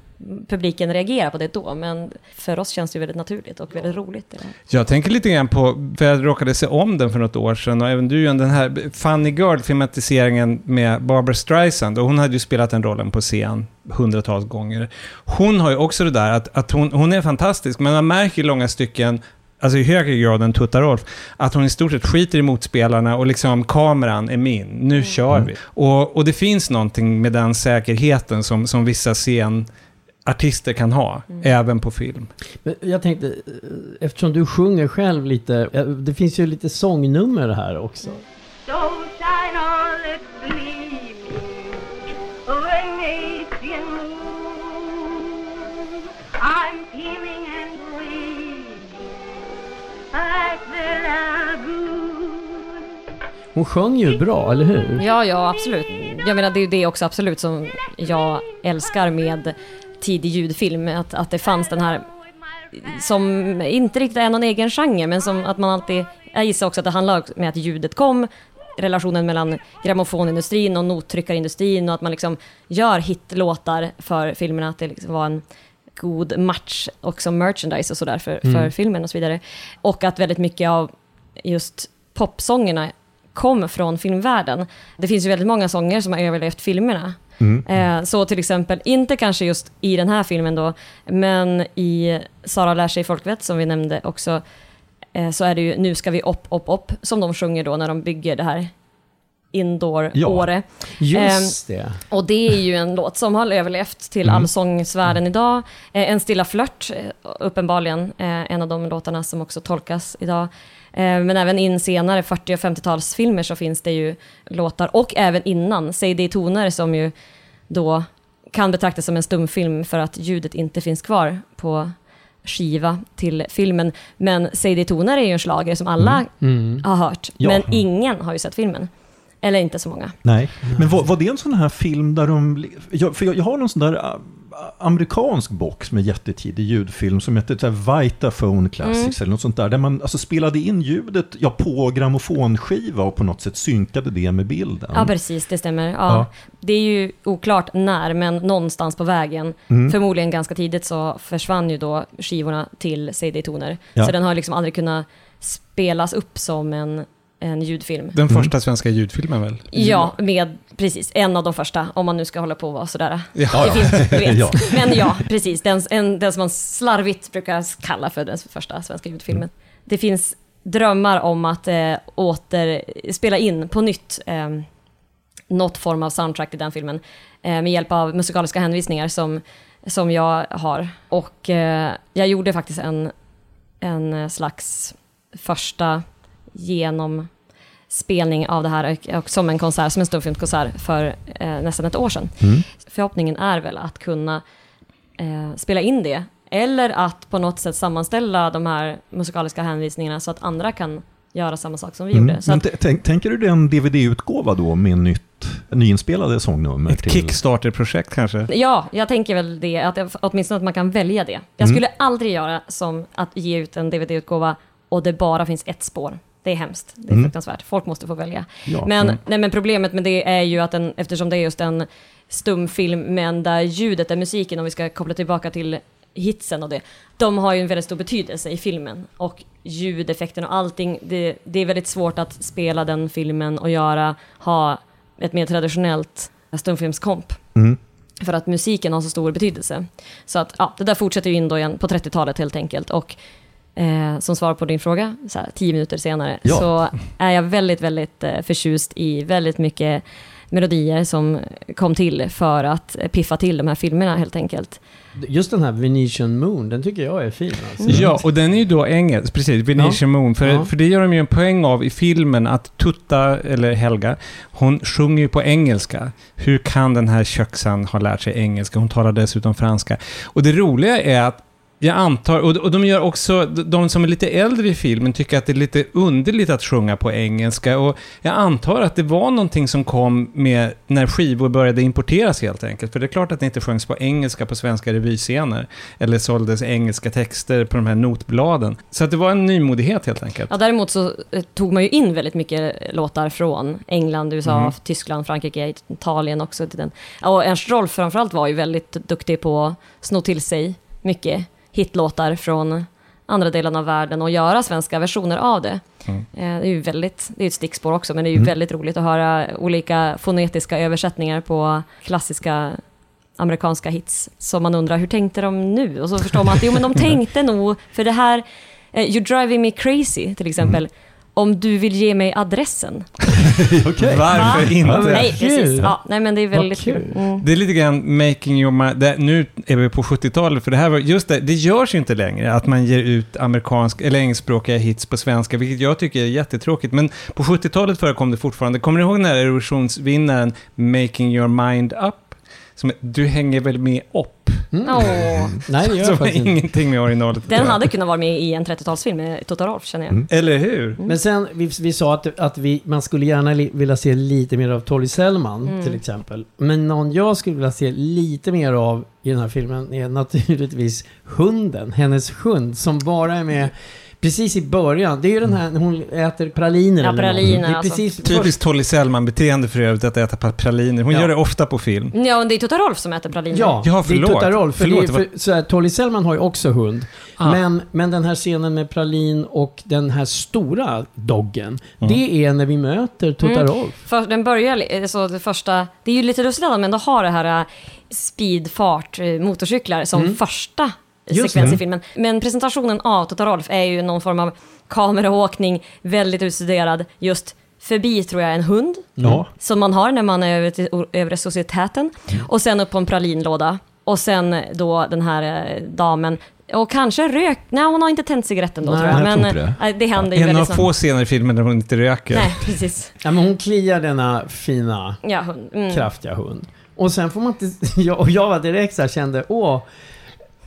publiken reagerar på det då, men för oss känns det väldigt naturligt och väldigt roligt. Jag tänker lite grann på, för jag råkade se om den för något år sedan, och även du, den här Funny Girl-filmatiseringen med Barbara Streisand, och hon hade ju spelat den rollen på scen hundratals gånger. Hon har ju också det där att hon är fantastisk, men man märker i långa stycken, alltså i högre grad än Tutta Rolf, att hon i stort sett skiter i motspelarna och liksom kameran är min, nu kör vi. Och det finns någonting med den säkerheten som vissa scenartister kan ha, även på film. Men jag tänkte, eftersom du sjunger själv lite, det finns ju lite sångnummer här också. Hon sjöng ju bra, eller hur? Ja, absolut. Jag menar, det är ju det också absolut som jag älskar med tidig ljudfilm, att det fanns den här som inte riktigt är någon egen genre, men som att man alltid, jag gissar också att det handlar om att ljudet kom, relationen mellan grammofonindustrin och nottryckarindustrin, och att man liksom gör hitlåtar för filmerna, att det liksom var en god match också merchandise och sådär för filmen och så vidare. Och att väldigt mycket av just popsångerna kom från filmvärlden. Det finns ju väldigt många sånger som har överlevt filmerna. Så till exempel, inte kanske just i den här filmen då, men i Sara lär sig folkvett som vi nämnde också, så är det ju Nu ska vi upp som de sjunger då när de bygger det här indoor-året. Just det. Och det är ju en låt som har överlevt till allsångsvärlden idag. En stilla flört, uppenbarligen, en av de låtarna som också tolkas idag. Men även in senare 40- och 50-talsfilmer så finns det ju låtar, och även innan, säg det i toner som ju då kan betraktas som en stumfilm för att ljudet inte finns kvar på skiva till filmen. Men säg det i toner är ju en slager som alla har hört, men ingen har ju sett filmen. Eller inte så många. Nej, men var det en sån här film där de... Jag har någon sån där amerikansk box med jättetidig ljudfilm som heter såhär Vitaphone Classics eller något sånt där man alltså spelade in ljudet på grammofonskiva och på något sätt synkade det med bilden. Ja, precis, det stämmer. Ja. Det är ju oklart när, men någonstans på vägen, förmodligen ganska tidigt, så försvann ju då skivorna till CD-toner. Ja. Så den har liksom aldrig kunnat spelas upp som en ljudfilm. Den första svenska ljudfilmen väl? Ja, med precis, en av de första, om man nu ska hålla på och vara sådär. Ja, det finns, du vet. Men ja, precis, den som man slarvigt brukar kalla för den första svenska ljudfilmen. Det finns drömmar om att spela in på nytt något form av soundtrack i den filmen med hjälp av musikaliska hänvisningar som jag har. Och jag gjorde faktiskt en slags första genom spelning av det här och som en konsert, som en storfilmskonsert för nästan ett år sedan. Förhoppningen är väl att kunna spela in det, eller att på något sätt sammanställa de här musikaliska hänvisningarna så att andra kan göra samma sak som vi gjorde. Så tänker du dig en DVD-utgåva då med nyinspelade sångnummer? Ett Kickstarter-projekt kanske? Ja, jag tänker väl det, att åtminstone att man kan välja det. Jag skulle aldrig göra som att ge ut en DVD-utgåva och det bara finns ett spår. Det är hemskt, det är fruktansvärt. Folk måste få välja. Ja, men problemet med det är ju att eftersom det är just en stumfilm, men där ljudet är musiken, om vi ska koppla tillbaka till hitsen och det, de har ju en väldigt stor betydelse i filmen. Och ljudeffekten och allting, det är väldigt svårt att spela den filmen och ha ett mer traditionellt stumfilmskomp. För att musiken har så stor betydelse. Så att, det där fortsätter ju in då igen på 30-talet helt enkelt. Och som svar på din fråga så här, 10 minuter senare, ja, så är jag väldigt, väldigt förtjust i väldigt mycket melodier som kom till för att piffa till de här filmerna helt enkelt. Just den här Venetian Moon, den tycker jag är fin. Alltså. Ja, och den är ju då engelsk, precis, Venetian Moon. För det gör de ju en poäng av i filmen att Tutta, eller Helga, hon sjunger ju på engelska. Hur kan den här köksan ha lärt sig engelska? Hon talar dessutom franska. Och det roliga är att jag antar, och de gör också, de som är lite äldre i filmen tycker att det är lite underligt att sjunga på engelska, och jag antar att det var någonting som kom med när skivor började importeras helt enkelt, för det är klart att det inte sjöngs på engelska på svenska revyscener eller såldes engelska texter på de här notbladen, så att det var en nymodighet helt enkelt. Ja, däremot så tog man ju in väldigt mycket låtar från England, USA, Tyskland, Frankrike, Italien också till den. Och Ernst Rolf framförallt var ju väldigt duktig på att sno till sig mycket hitlåtar från andra delar av världen och göra svenska versioner av det. Det är ju väldigt, det är ett stickspår också, men det är ju väldigt roligt att höra olika fonetiska översättningar på klassiska amerikanska hits som man undrar, hur tänkte de nu? Och så förstår man att jo, men de tänkte nog, för det här You're Driving Me Crazy till exempel, om du vill ge mig adressen. Okay. Varför inte? Nej, precis. Ja, nej, men det är väldigt kul. Det är lite grann making your money. Nu är vi på 70-talet, för det här var just det. Det görs ju inte längre att man ger ut amerikansk eller engelskspråkiga hits på svenska, vilket jag tycker är jättetråkigt. Men på 70-talet förekom det fortfarande. Kommer ni ihåg den här Eurovisionsvinnaren Making Your Mind Up? Som du hänger väl med upp. Nej, det gör faktiskt ingenting med originalet. Den hade kunnat vara med i en 30-talsfilm med Tutta Rolf, känner jag. Eller hur? Men sen, vi sa att man skulle gärna vilja se lite mer av Tollie Zellman till exempel. Men någon jag skulle vilja se lite mer av i den här filmen är naturligtvis hunden. Hennes hund som bara är med precis i början. Det är ju den här, hon äter praliner. Ja, praliner alltså. Typiskt Tollie Zellman-beteende för övrigt att äta praliner. Hon gör det ofta på film. Ja, och det är Tutta Rolf som äter praliner. Ja, förlåt. Det är Tutta Rolf. För Tollie Zellman har ju också hund. Men den här scenen med pralin och den här stora doggen, det är när vi möter Tutta Rolf. För den börjar, så det första, det är ju lite lustigt men då har det här speedfart motorcyklar som första sekvens i filmen. Men presentationen av Tutta Rolf är ju någon form av kameraåkning, väldigt utstuderad, just förbi tror jag en hund som man har när man är över till övre societeten, och sen upp på en pralinlåda, och sen då den här damen, och kanske rök. Nej, hon har inte tänt cigaretten då. Nej, tror jag. Men det händer ju en väldigt snabbt. En av få scener i filmen där hon inte röker. Nej, precis. Ja, men hon kliar denna fina kraftiga hund. Och sen får man inte... Jag var direkt så här, kände,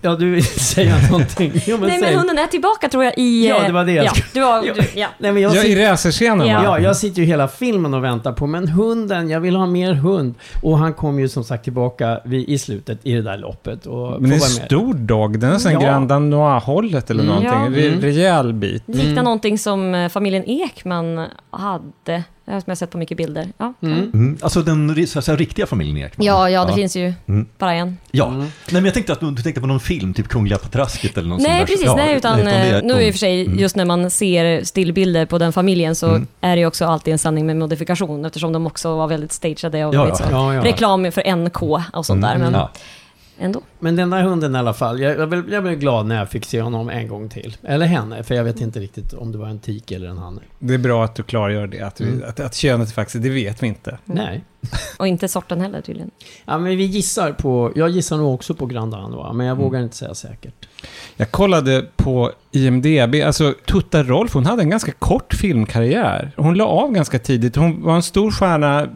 ja, du vill säga någonting. Men hunden är tillbaka tror jag i... Ja, det var det jag. Nej, men jag i racerscenen. Ja, jag sitter ju hela filmen och väntar på, men hunden, jag vill ha mer hund. Och han kom ju som sagt tillbaka i slutet i det där loppet. Men det är en stor dag, den är sen Grand Danois-hållet eller någonting. Rejäl bit. Liknar någonting som familjen Ekman hade... som jag har sett på mycket bilder. Ja, alltså den så här, riktiga familjen Ekman. Ja, det finns ju bara en. Ja. Nej, men jag tänkte att du tänkte på någon film, typ Kungliga Patrasket eller någonting. Nej, precis. Nej, utan nu i och för sig, just när man ser stillbilder på den familjen så är det ju också alltid en sanning med modifikation, eftersom de också var väldigt stageade och reklam för NK och sånt där. Men ändå. Men den där hunden i alla fall, jag blev glad när jag fick se honom en gång till. Eller henne, för jag vet inte riktigt om det var en tik eller en han. Det är bra att du klargör det, att könet faktiskt, det vet vi inte. Nej. Och inte sorten heller tydligen. Ja, men jag gissar nog också på Grand Danois, men jag vågar inte säga säkert. Jag kollade på IMDb, alltså Tutta Rolf, hon hade en ganska kort filmkarriär. Hon la av ganska tidigt. Hon var en stor stjärna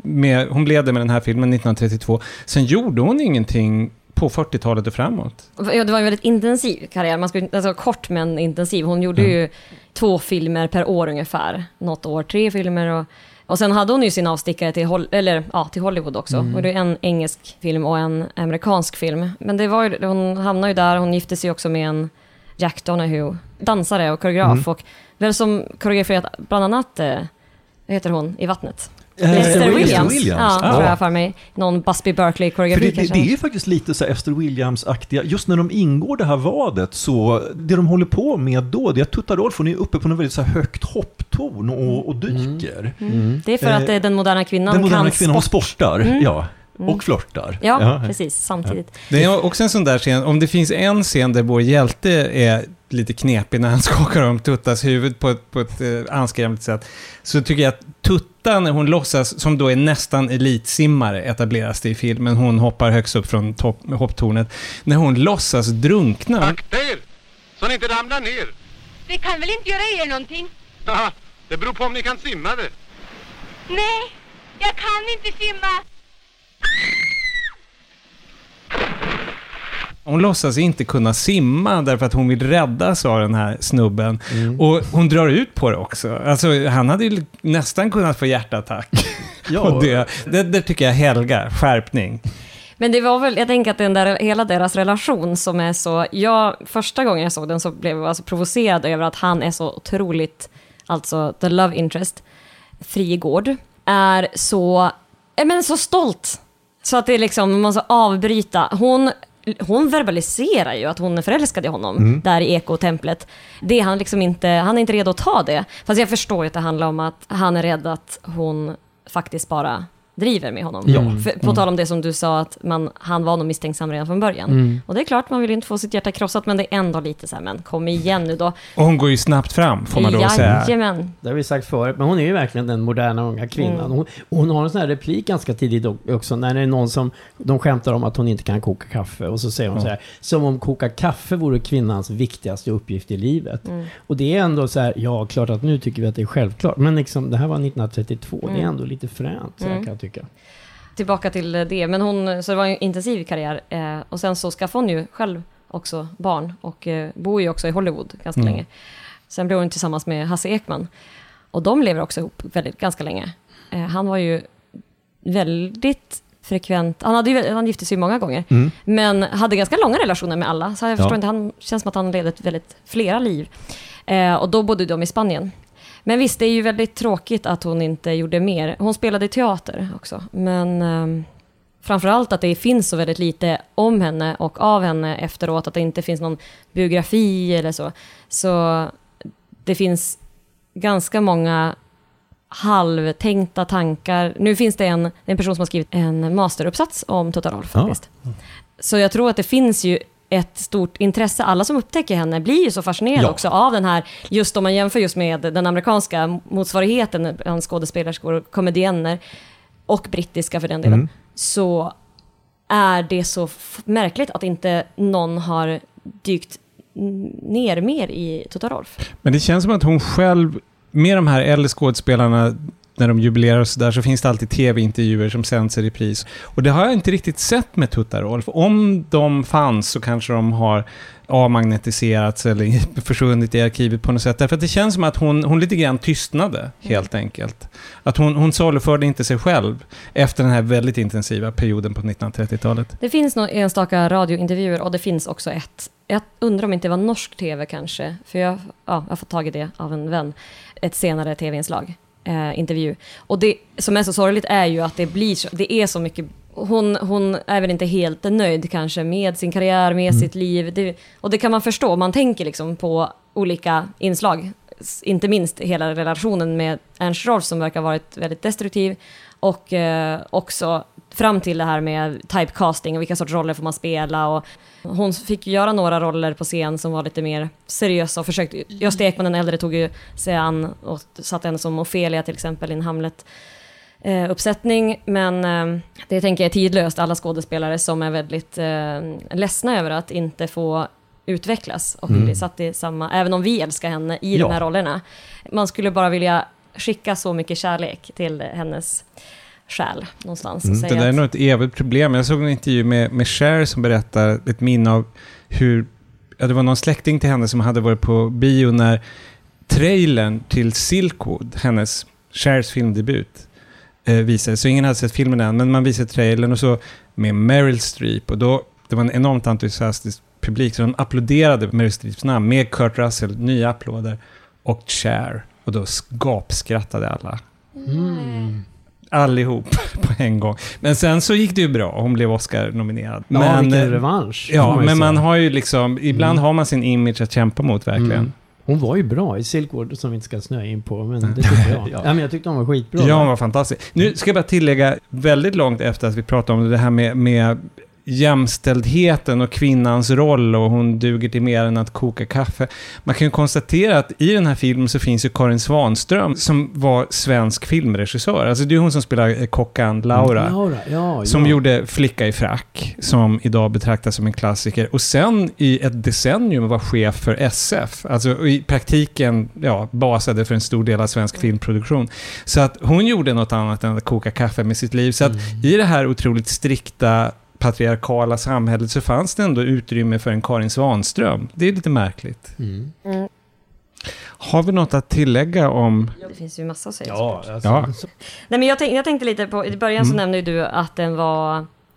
hon blev det med den här filmen 1932. Sen gjorde hon ingenting på 40-talet och framåt. Ja, det var en väldigt intensiv karriär. Man skulle, alltså, kort men intensiv. Hon gjorde ju 2 filmer per år ungefär. Något år 3 filmer. Och sen hade hon ju sin avstickare till Hollywood också. Och det är en engelsk film och en amerikansk film. Men det var ju, hon hamnade ju där. Hon gifte sig också med en Jack Donahue, dansare och koreograf. Och väl som koreograferat bland annat heter hon i vattnet. Esther Williams. Ja, tror jag för mig. Någon Busby Berkeley-koreografi kanske. Det är ju faktiskt lite så här Esther Williams-aktiga. Just när de ingår det här vadet, så det de håller på med då, det är att Tutta Rolf, hon är uppe på en väldigt så här högt hopptorn och dyker. Det är för att den moderna kvinnan kan sporta. Hon sportar, Och flörtar. Ja, ja, precis. Samtidigt. Ja. Det är också en sån där scen. Om det finns en scen där vår hjälte är lite knepig när han skakar om Tuttas huvud på ett anskrämligt sätt, så tycker jag att Tutta, när hon låtsas, som då är nästan elitsimmare, etableras det i filmen. Hon hoppar högst upp från hopptornet. När hon låtsas drunkna. Akta er! Så ni inte ramlar ner. Det kan väl inte göra er någonting? Aha, det beror på om ni kan simma det. Nej, jag kan inte simma. Hon låtsas inte kunna simma därför att hon vill räddas av den här snubben. Mm. Och hon drar ut på det också. Alltså, han hade ju nästan kunnat få hjärtattack. Ja. Och det tycker jag helgar skärpning. Men det var väl, jag tänker att den där, hela deras relation som är så... Första gången jag såg den så blev jag alltså provocerad över att han är så otroligt... Alltså, the love interest, Frigård, är så... Men så stolt. Så att det liksom, man ska avbryta. Hon verbaliserar ju att hon är förälskad i honom där i ekotemplet. Det han liksom inte, han är inte redo att ta det. Fast jag förstår att det handlar om att han är rädd att hon faktiskt bara driver med honom. Ja. På tal om det som du sa, att han var nog misstänksam redan från början. Mm. Och det är klart, man vill inte få sitt hjärta krossat, men det är ändå lite så här, men kom igen nu då. Och hon går ju snabbt fram, får man då säga. Jajamän. Det har vi sagt förut, men hon är ju verkligen den moderna unga kvinnan. Mm. Hon har en sån här replik ganska tidigt också, när det är någon som, de skämtar om att hon inte kan koka kaffe, och så säger hon så här, som om koka kaffe vore kvinnans viktigaste uppgift i livet. Mm. Och det är ändå så här, ja, klart att nu tycker vi att det är självklart, men liksom, det här var 1932, det är ändå lite fränt, så jag kan tycka. Tillbaka till det, men så det var en intensiv karriär och sen så skaffade hon ju själv också barn och bor ju också i Hollywood ganska länge. Sen blev hon tillsammans med Hasse Ekman och de lever också ihop ganska länge. Han var ju väldigt frekvent, han gifte sig många gånger, men hade ganska långa relationer med alla, så jag förstår inte, han känns som att han levde väldigt flera liv och då bodde de i Spanien. Men visst, det är ju väldigt tråkigt att hon inte gjorde mer. Hon spelade teater också. Men framförallt att det finns så väldigt lite om henne och av henne efteråt. Att det inte finns någon biografi eller så. Så det finns ganska många halvtänkta tankar. Nu finns det en person som har skrivit en masteruppsats om Tutta Rolf faktiskt. Ja. Så jag tror att det finns ju ett stort intresse. Alla som upptäcker henne blir ju så fascinerade också av den här, just om man jämför just med den amerikanska motsvarigheten bland skådespelerskor och komedienner och brittiska för den delen, så är det så märkligt att inte någon har dykt ner mer i Tutta Rolf. Men det känns som att hon själv med de här äldre skådespelarna, när de jubilerar och sådär, så finns det alltid tv-intervjuer som sänds i repris. Och det har jag inte riktigt sett med Tutta Rolf. Om de fanns så kanske de har avmagnetiserats eller försvunnit i arkivet på något sätt. Därför att det känns som att hon lite grann tystnade, helt enkelt. Att hon saluförde inte sig själv efter den här väldigt intensiva perioden på 1930-talet. Det finns nog enstaka radiointervjuer och det finns också ett. Jag undrar om det inte var norsk tv kanske, för jag får tag i det av en vän. Ett senare tv-inslag. Intervju. Och det som är så sorgligt är ju att det är så mycket. Hon är väl inte helt nöjd kanske med sin karriär, med sitt liv. Och det kan man förstå. Man tänker liksom på olika inslag. Inte minst hela relationen med Ernst Rolf som verkar ha varit väldigt destruktiv. Och också fram till det här med typecasting och vilka sorts roller får man spela. Och hon fick göra några roller på scen som var lite mer seriösa och försökte. Just Ekman, den äldre, tog ju sig an och satte henne som Ofelia till exempel i en Hamlet-uppsättning. Men det tänker jag är tidlöst. Alla skådespelare som är väldigt ledsna över att inte få utvecklas och bli satt i samma, även om vi älskar henne i de här rollerna. Man skulle bara vilja skicka så mycket kärlek till hennes själ någonstans. Det där är nog ett evigt problem. Jag såg en intervju med Cher som berättar ett minne av hur det var någon släkting till henne som hade varit på bio när trailern till Silkwood, hennes Chers filmdebut, visade. Så ingen hade sett filmen än, men man visade trailern och så med Meryl Streep, och då det var en enormt entusiastisk publik så de applåderade Meryl Streeps namn med Kurt Russell, nya applåder, och Cher, och då gapskrattade alla. Allihop på en gång. Men sen så gick det ju bra. Hon blev Oscar-nominerad. Ja, men vilken revansch. Ja, men man har ju liksom... Ibland har man sin image att kämpa mot, verkligen. Hon var ju bra i Silkwood, som vi inte ska snöa in på, men det tyckte jag. Ja, men jag tyckte hon var skitbra. Ja, hon var fantastisk. Nu ska jag bara tillägga, väldigt långt efter att vi pratade om det här med jämställdheten och kvinnans roll, och hon duger till mer än att koka kaffe. Man kan ju konstatera att i den här filmen så finns ju Karin Swanström, som var svensk filmregissör. Alltså det är hon som spelar kockan Laura, som gjorde Flicka i frack, som idag betraktas som en klassiker, och sen i ett decennium var chef för SF, alltså i praktiken basade för en stor del av svensk filmproduktion. Så att hon gjorde något annat än att koka kaffe med sitt liv. Så att i det här otroligt strikta patriarkala samhället så fanns det ändå utrymme för en Karin Swanström. Det är lite märkligt. Mm. Mm. Har vi något att tillägga om... Det finns ju massa att säga. Nej, men jag tänkte lite på... I början så nämnde du att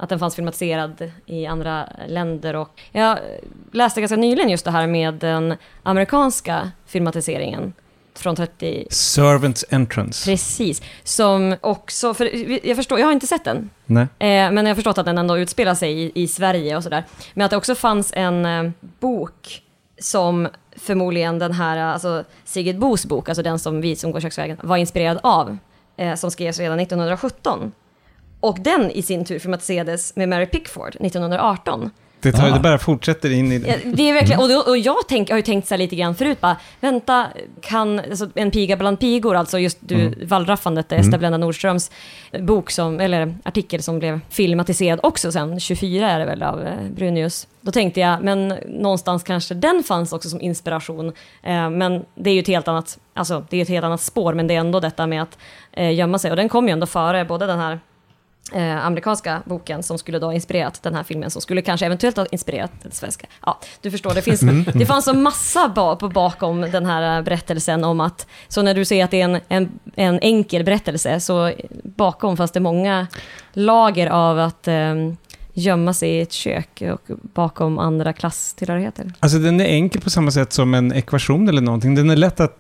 den fanns filmatiserad i andra länder. Och jag läste ganska nyligen just det här med den amerikanska filmatiseringen från 30... Servants Entrance. Precis. Som också... För jag har inte sett den. Nej. Men jag har förstått att den ändå utspelar sig i Sverige och sådär. Men att det också fanns en bok som förmodligen den här... Alltså Sigrid Boos bok, alltså den som Vi som går köksvägen, var inspirerad av. Som skrevs redan 1917. Och den i sin tur filmatiserades med Mary Pickford 1918. Det bara fortsätter in i det. Ja, det är verkligen, och jag har ju tänkt så här lite grann förut, bara, vänta, en piga bland pigor, alltså just Wallraffandet, Esterblenda Nordströms bok eller artikel som blev filmatiserad också sen, 24 är det väl, av Brunius. Då tänkte jag, men någonstans kanske den fanns också som inspiration, men det är ju ett helt annat spår, men det är ändå detta med att gömma sig, och den kom ju ändå före både den här amerikanska boken som skulle då ha inspirerat den här filmen, som skulle kanske eventuellt ha inspirerat den svenska. Ja, du förstår, det fanns en massa bakom den här berättelsen om att, så när du säger att det är en enkel berättelse, så bakom fanns det många lager av att gömma sig i ett kök och bakom andra klasstillhörigheter. Alltså den är enkel på samma sätt som en ekvation eller någonting. Den är lätt att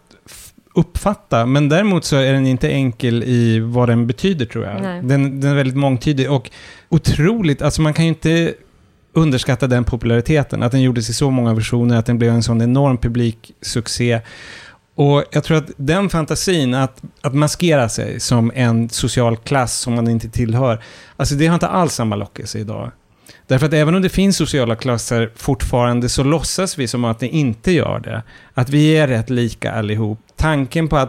uppfatta, men däremot så är den inte enkel i vad den betyder, tror jag. Den är väldigt mångtydig och otroligt, alltså man kan ju inte underskatta den populariteten, att den gjordes i så många versioner, att den blev en sån enorm publiksuccé. Och jag tror att den fantasin att maskera sig som en social klass som man inte tillhör, alltså det har inte alls samma lockelse idag. Därför att även om det finns sociala klasser fortfarande, så låtsas vi som att det inte gör det. Att vi är rätt lika allihop. Tanken på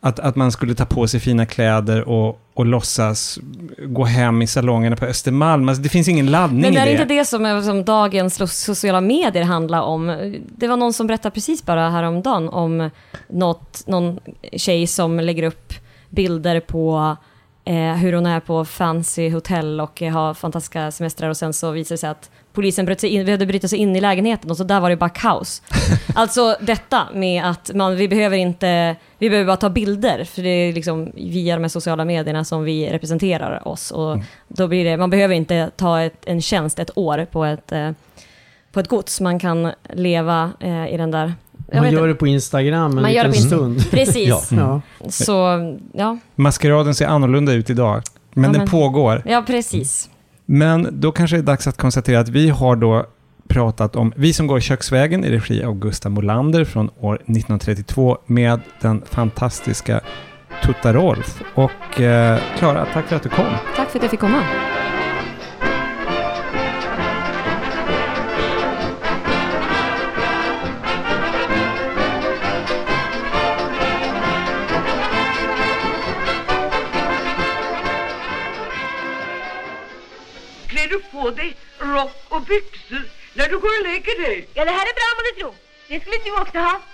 att man skulle ta på sig fina kläder och låtsas gå hem i salongerna på Östermalm. Alltså, det finns ingen laddning i det. Men det är inte det som dagens sociala medier handlar om. Det var någon som berättade precis bara häromdagen om någon tjej som lägger upp bilder på hur hon är på fancy hotell och har fantastiska semestrar, och sen så visar det sig att polisen behövde bryta sig in i lägenheten, och så där var det bara kaos. Alltså detta med att vi behöver bara ta bilder, för det är liksom via de sociala medierna som vi representerar oss, och då blir det, man behöver inte ta en tjänst ett år på ett gods, man kan leva i den där. Man gör det på Instagram en liten stund. Precis. Så, maskeraden ser annorlunda ut idag, men den pågår. Ja, precis. Men då kanske det är dags att konstatera att vi har då pratat om Vi som går köksvägen i regi av Gustav Molander från år 1932 med den fantastiska Tutta Rolf. Och Klara, tack för att du kom. Tack för att jag fick komma. Du får dig rock och byxor när du går och lägger dig. Ja, det här är bra, må du tro. Det skulle du också ha.